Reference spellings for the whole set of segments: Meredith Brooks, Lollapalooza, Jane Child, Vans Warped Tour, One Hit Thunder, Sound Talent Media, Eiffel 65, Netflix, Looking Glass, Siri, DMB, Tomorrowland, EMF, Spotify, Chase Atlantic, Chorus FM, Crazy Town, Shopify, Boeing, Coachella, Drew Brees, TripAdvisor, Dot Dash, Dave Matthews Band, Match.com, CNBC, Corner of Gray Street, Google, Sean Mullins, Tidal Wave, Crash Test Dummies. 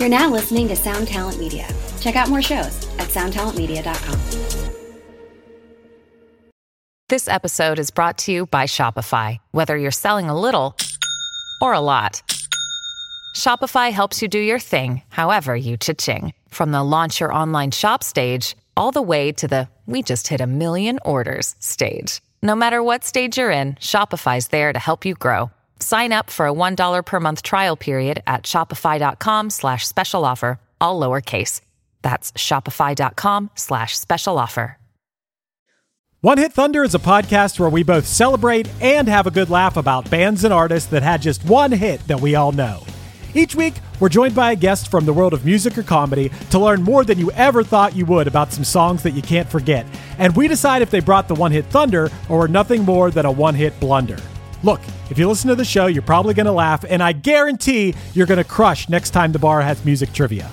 You're now listening to Sound Talent Media. Check out more shows at soundtalentmedia.com. This episode is brought to you by Shopify. Whether you're selling a little or a lot, Shopify helps you do your thing, however you cha-ching. From the launch your online shop stage, all the way to the we just hit 1 million orders stage. No matter what stage you're in, Shopify's there to help you grow. Sign up for a $1 per month trial period at shopify.com/special offer, all lowercase. That's shopify.com/special offer. One Hit Thunder is a podcast where we both celebrate and have a good laugh about bands and artists that had just one hit that we all know. Each week, we're joined by a guest from the world of music or comedy to learn more than you ever thought you would about some songs that you can't forget. And we decide if they brought the one-hit thunder or were nothing more than a one-hit blunder. Look, if you listen to the show, you're probably going to laugh, and I guarantee you're going to crush next time the bar has music trivia.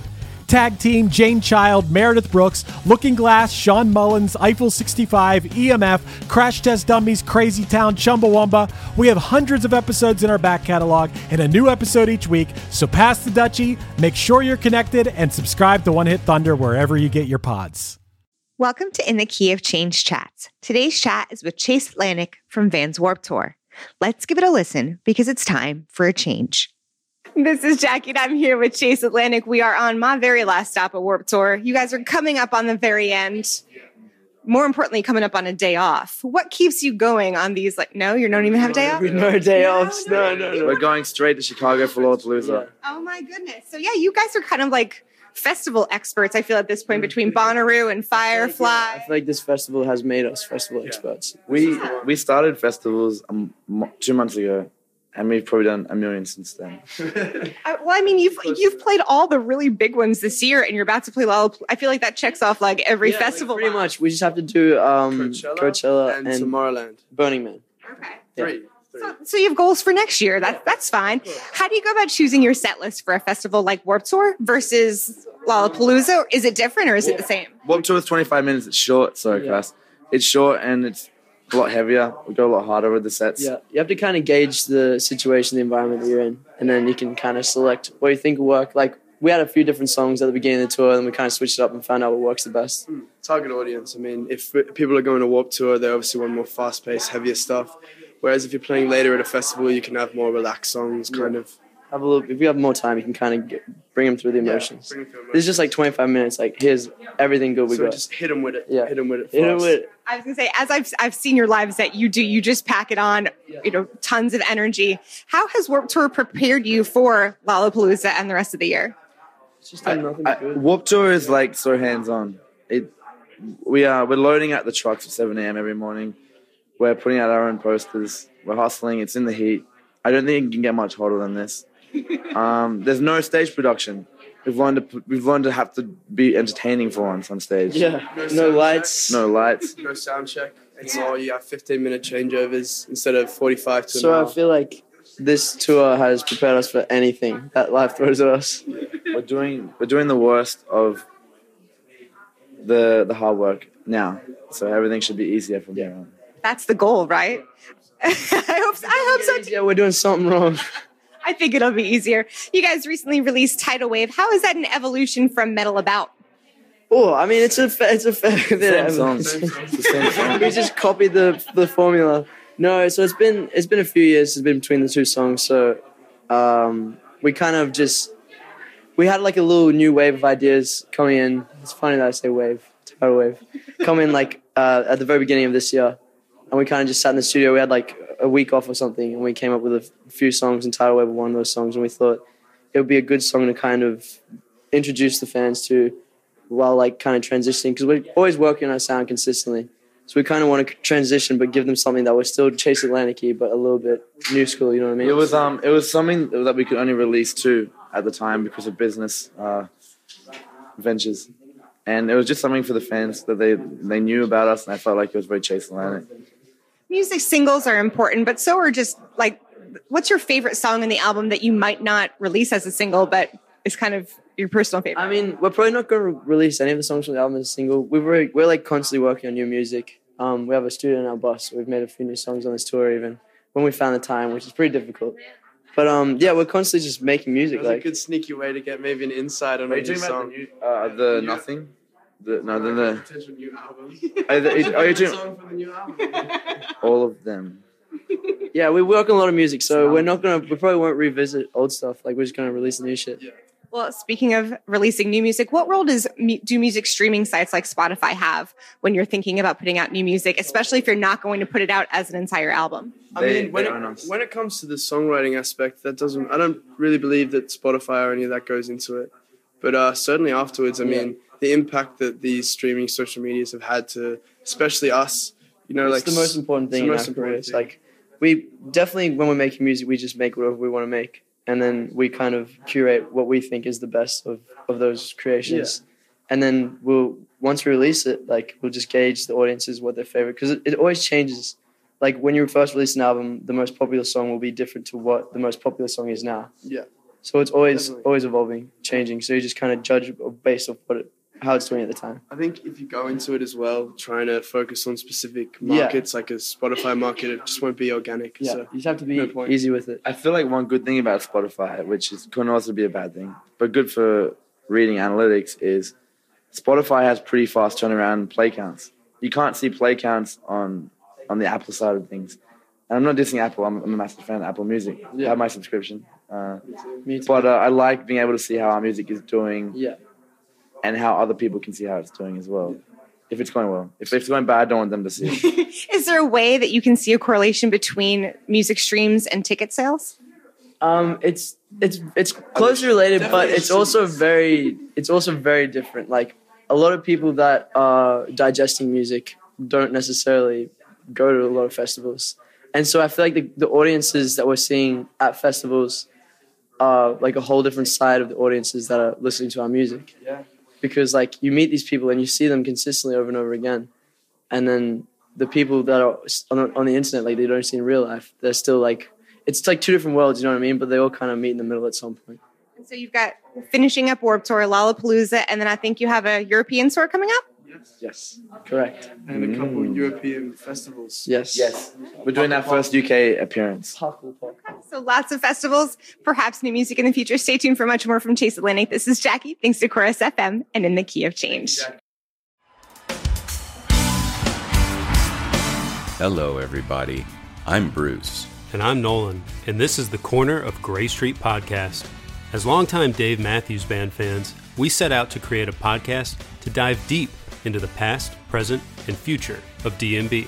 Tag Team, Jane Child, Meredith Brooks, Looking Glass, Sean Mullins, Eiffel 65, EMF, Crash Test Dummies, Crazy Town, Chumbawamba. We have hundreds of episodes in our back catalog and a new episode each week, so pass the Dutchie, make sure you're connected, and subscribe to One Hit Thunder wherever you get your pods. Welcome to In the Key of Change Chats. Today's chat is with Chase Atlantic from Vans Warped Tour. Let's give it a listen because it's time for a change. This is Jackie, and I'm here with Chase Atlantic. We are on my very last stop at Warped Tour. You guys are coming up on the very end. More importantly, coming up on a day off. What keeps you going on these? Like, no, you don't even have a day off? No day offs. No. We're going straight to Chicago for Lollapalooza. Oh, my goodness. So, yeah, you guys are kind of like festival experts, I feel, at this point, between Bonnaroo and Firefly. I feel like this festival has made us festival experts. We started festivals 2 months ago. And we've probably done 1 million since then. Well, I mean, you've played all the really big ones this year, and you're about to play Lollapalooza. I feel like that checks off like every festival. Like, pretty much. We just have to do Coachella and Tomorrowland, Burning Man. Okay. Yeah. Three. So you have goals for next year. That's fine. How do you go about choosing your set list for a festival like Warped Tour versus Lollapalooza? Is it different or is it the same? Warped Tour is 25 minutes. It's short. It's short and it's a lot heavier. We go a lot harder with the sets. Yeah, you have to kind of gauge the situation, the environment that you're in, and then you can kind of select what you think will work. Like, we had a few different songs at the beginning of the tour, and we kind of switched it up and found out what works the best. Target audience. I mean, if people are going to Warped Tour, they obviously want more fast-paced, heavier stuff. Whereas if you're playing later at a festival, you can have more relaxed songs, kind of. Have a little. If you have more time, you can kind of bring them through the emotions. It's just like 25 minutes. Like, here's everything good we got. So just hit them with it. Yeah. Hit them with it. I was going to say, as I've seen your lives that you just pack it on, tons of energy. How has Warped Tour prepared you for Lollapalooza and the rest of the year? It's just nothing good. Warped Tour is like so hands-on. We're loading out the trucks at 7 a.m. every morning. We're putting out our own posters. We're hustling. It's in the heat. I don't think it can get much hotter than this. There's no stage production. We've learned to have to be entertaining for once on stage. Yeah. No lights. No sound check. It's all you have 15-minute changeovers instead of 45 to an hour. So I feel like this tour has prepared us for anything that life throws at us. We're doing the worst of the hard work now. So everything should be easier from here on. That's the goal, right? I hope so. Yeah, we're doing something wrong. I think it'll be easier. You guys recently released Tidal Wave. How is that an evolution from Metal About? Oh, I mean, it's a same song. We just copied the formula. No, so it's been a few years between the two songs. So we kind of we had like a little new wave of ideas coming in. It's funny that I say wave, Tidal Wave, coming like at the very beginning of this year, and we kind of just sat in the studio. We had like a week off or something, and we came up with a few songs, and Tidal Wave was one of those songs, and we thought it would be a good song to kind of introduce the fans to while like kind of transitioning, because we're always working on our sound consistently, so we kind of want to transition but give them something that was still Chase Atlantic-y but a little bit new school, you know what I mean? It was something that we could only release two at the time because of business ventures, and it was just something for the fans that they knew about us, and I felt like it was very Chase Atlantic. Music singles are important, but so are just like, what's your favorite song in the album that you might not release as a single, but is kind of your personal favorite? I mean, we're probably not going to release any of the songs from the album as a single. We're like constantly working on new music. We have a studio in our bus. We've made a few new songs on this tour even when we found the time, which is pretty difficult. But yeah, we're constantly just making music. That's like a good sneaky way to get maybe an insight on a new song. Nothing. Potential new album. Song for the new album. All of them. Yeah, we work on a lot of music, so we probably won't revisit old stuff. Like, we're just gonna release new shit. Yeah. Well, speaking of releasing new music, what role do music streaming sites like Spotify have when you're thinking about putting out new music, especially if you're not going to put it out as an entire album? When it comes to the songwriting aspect, I don't really believe that Spotify or any of that goes into it. But certainly afterwards, the impact that these streaming social medias have had to, especially us, it's the most important thing in our careers. Like, we definitely, when we're making music, we just make whatever we want to make. And then we kind of curate what we think is the best of those creations. Yeah. And then once we release it, like, we'll just gauge the audiences what their favorite, because it always changes. Like, when you first release an album, the most popular song will be different to what the most popular song is now. Yeah. So it's always evolving, changing. So you just kind of judge based off how it's doing at the time. I think if you go into it as well, trying to focus on specific markets, like a Spotify market, it just won't be organic. Yeah, so you just have to be easy with it. I feel like one good thing about Spotify, which can also be a bad thing, but good for reading analytics, is Spotify has pretty fast turnaround play counts. You can't see play counts on the Apple side of things. And I'm not dissing Apple. I'm a massive fan of Apple Music. Yeah. I have my subscription. Me too. But I like being able to see how our music is doing. Yeah. And how other people can see how it's doing as well. Yeah. If it's going well. If it's going bad, I don't want them to see it. Is there a way that you can see a correlation between music streams and ticket sales? It's closely related, but it's also very different. Like, a lot of people that are digesting music don't necessarily go to a lot of festivals. And so I feel like the audiences that we're seeing at festivals are like a whole different side of the audiences that are listening to our music. Yeah. Because, like, you meet these people and you see them consistently over and over again. And then the people that are on the internet, like, they don't see in real life, they're still, like, it's like two different worlds, you know what I mean? But they all kind of meet in the middle at some point. And so you've got finishing up Warped Tour, Lollapalooza, and then I think you have a European tour coming up? Yes, correct. And a couple of European festivals. Yes. We're doing our first UK appearance. So lots of festivals, perhaps new music in the future. Stay tuned for much more from Chase Atlantic. This is Jackie. Thanks to Chorus FM and In the Key of Change. Hello, everybody. I'm Bruce. And I'm Nolan. And this is the Corner of Gray Street podcast. As longtime Dave Matthews Band fans, we set out to create a podcast to dive deep into the past, present, and future of DMB.